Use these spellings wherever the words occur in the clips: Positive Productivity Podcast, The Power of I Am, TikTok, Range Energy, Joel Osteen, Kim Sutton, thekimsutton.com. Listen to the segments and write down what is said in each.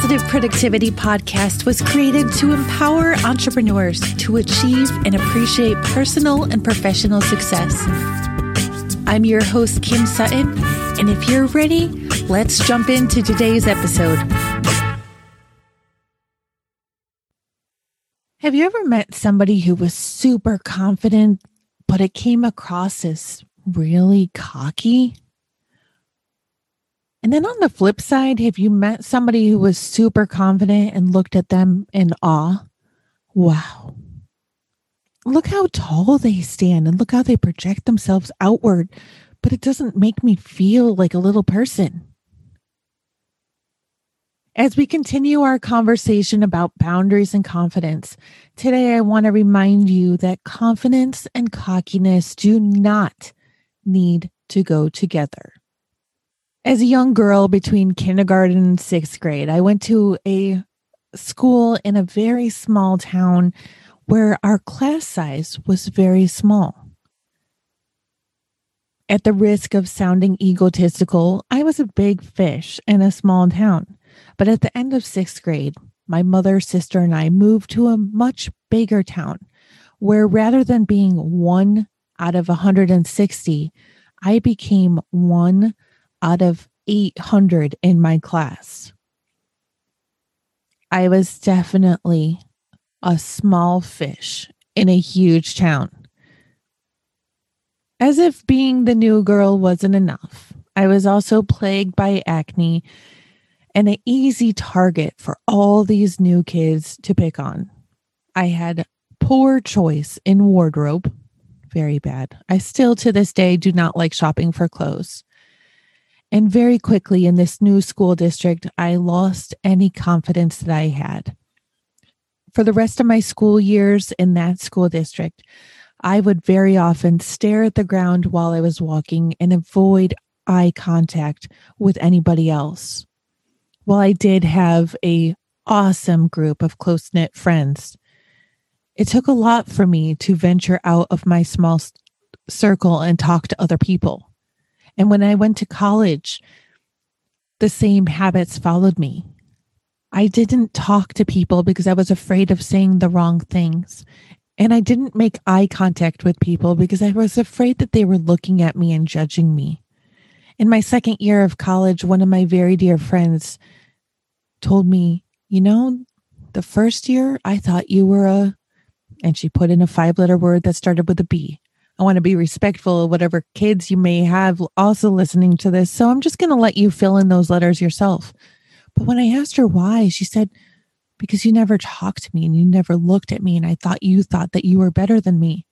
Positive Productivity Podcast was created to empower entrepreneurs to achieve and appreciate personal and professional success. I'm your host, Kim Sutton, and if you're ready, let's jump into today's episode. Have you ever met somebody who was super confident, but it came across as really cocky? And then on the flip side, have you met somebody who was super confident and looked at them in awe? Wow. Look how tall they stand and look how they project themselves outward, but it doesn't make me feel like a little person. As we continue our conversation about boundaries and confidence, today I want to remind you that confidence and cockiness do not need to go together. As a young girl between kindergarten and sixth grade, I went to a school in a very small town where our class size was very small. At the risk of sounding egotistical, I was a big fish in a small town. But at the end of sixth grade, my mother, sister, and I moved to a much bigger town where rather than being one out of 160, I became one out of 800 in my class. I was definitely a small fish in a huge town. As if being the new girl wasn't enough, I was also plagued by acne and an easy target for all these new kids to pick on. I had poor choice in wardrobe, very bad. I still to this day do not like shopping for clothes. And very quickly in this new school district, I lost any confidence that I had. For the rest of my school years in that school district, I would very often stare at the ground while I was walking and avoid eye contact with anybody else. While I did have an awesome group of close-knit friends, it took a lot for me to venture out of my small circle and talk to other people. And when I went to college, the same habits followed me. I didn't talk to people because I was afraid of saying the wrong things. And I didn't make eye contact with people because I was afraid that they were looking at me and judging me. In my second year of college, one of my very dear friends told me, you know, the first year I thought you were a, and she put in a 5-letter word that started with a B. I want to be respectful of whatever kids you may have also listening to this. So I'm just going to let you fill in those letters yourself. But when I asked her why, she said, because you never talked to me and you never looked at me. And I thought you thought that you were better than me.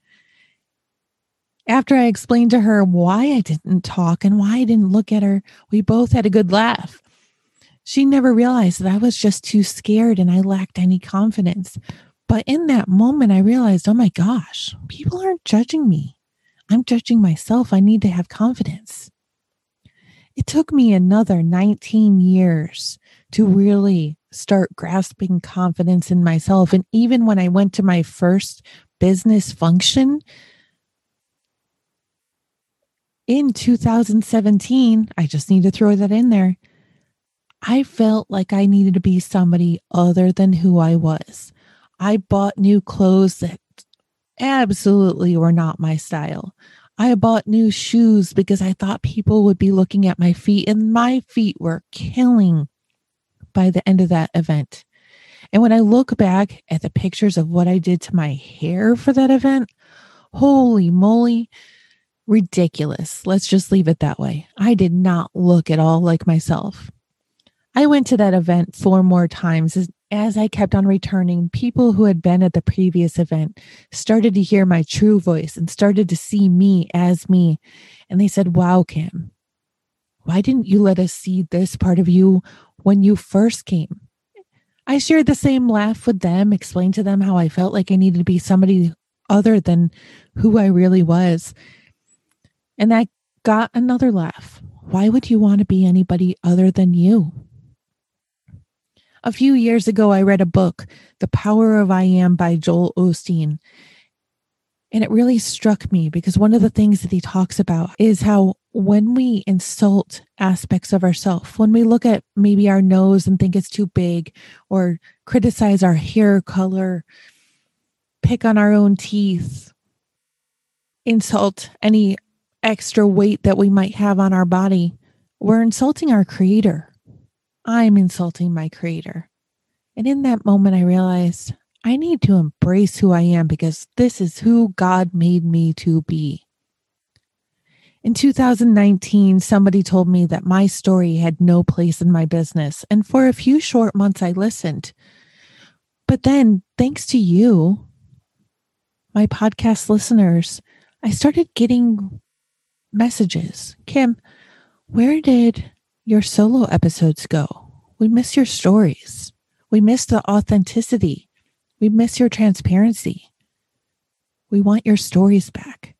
After I explained to her why I didn't talk and why I didn't look at her, we both had a good laugh. She never realized that I was just too scared and I lacked any confidence. But in that moment, I realized, oh my gosh, people aren't judging me. I'm judging myself. I need to have confidence. It took me another 19 years to really start grasping confidence in myself. And even when I went to my first business function in 2017, I just need to throw that in there, I felt like I needed to be somebody other than who I was. I bought new clothes that absolutely were not my style. I bought new shoes because I thought people would be looking at my feet, and my feet were killing by the end of that event. And when I look back at the pictures of what I did to my hair for that event, holy moly, ridiculous. Let's just leave it that way. I did not look at all like myself. I went to that event 4 more times. As I kept on returning, people who had been at the previous event started to hear my true voice and started to see me as me. And they said, wow, Kim, why didn't you let us see this part of you when you first came? I shared the same laugh with them, explained to them how I felt like I needed to be somebody other than who I really was. And I got another laugh. Why would you want to be anybody other than you? A few years ago, I read a book, The Power of I Am by Joel Osteen. And it really struck me because one of the things that he talks about is how when we insult aspects of ourselves, when we look at maybe our nose and think it's too big, or criticize our hair color, pick on our own teeth, insult any extra weight that we might have on our body, we're insulting our creator. I'm insulting my creator. And in that moment, I realized I need to embrace who I am because this is who God made me to be. In 2019, somebody told me that my story had no place in my business. And for a few short months, I listened. But then, thanks to you, my podcast listeners, I started getting messages. Kim, where did your solo episodes go? We miss your stories. We miss the authenticity. We miss your transparency. We want your stories back.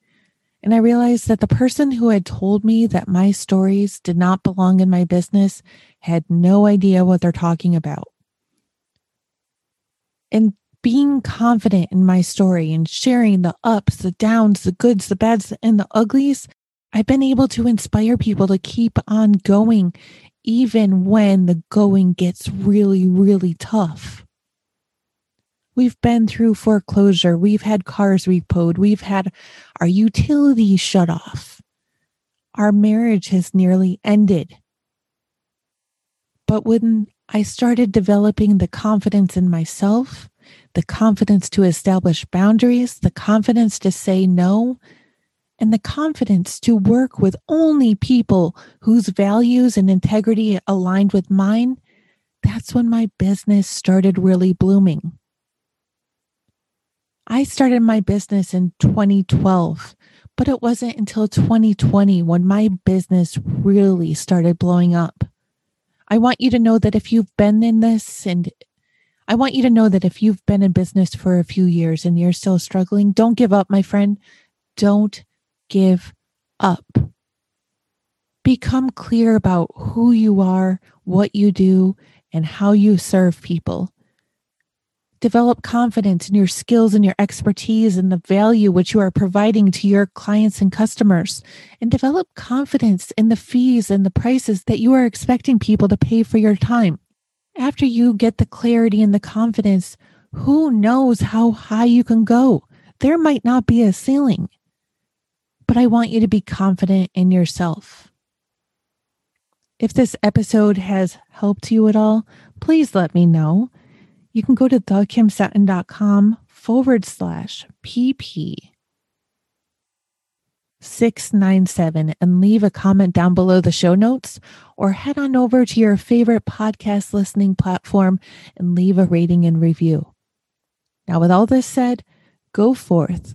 And I realized that the person who had told me that my stories did not belong in my business had no idea what they're talking about. And being confident in my story and sharing the ups, the downs, the goods, the bads, and the uglies, I've been able to inspire people to keep on going, even when the going gets really, really tough. We've been through foreclosure. We've had cars repoed. We've had our utilities shut off. Our marriage has nearly ended. But when I started developing the confidence in myself, the confidence to establish boundaries, the confidence to say no, and the confidence to work with only people whose values and integrity aligned with mine, that's when my business started really blooming. I started my business in 2012, but it wasn't until 2020 when my business really started blowing up. I want you to know that if you've been in this, and I want you to know that if you've been in business for a few years and you're still struggling, don't give up, my friend. Don't give up. Become clear about who you are, what you do, and how you serve people. Develop confidence in your skills and your expertise and the value which you are providing to your clients and customers. And develop confidence in the fees and the prices that you are expecting people to pay for your time. After you get the clarity and the confidence, who knows how high you can go? There might not be a ceiling, but I want you to be confident in yourself. If this episode has helped you at all, please let me know. You can go to thekimsutton.com /PP697 and leave a comment down below the show notes, or head on over to your favorite podcast listening platform and leave a rating and review. Now, with all this said, go forth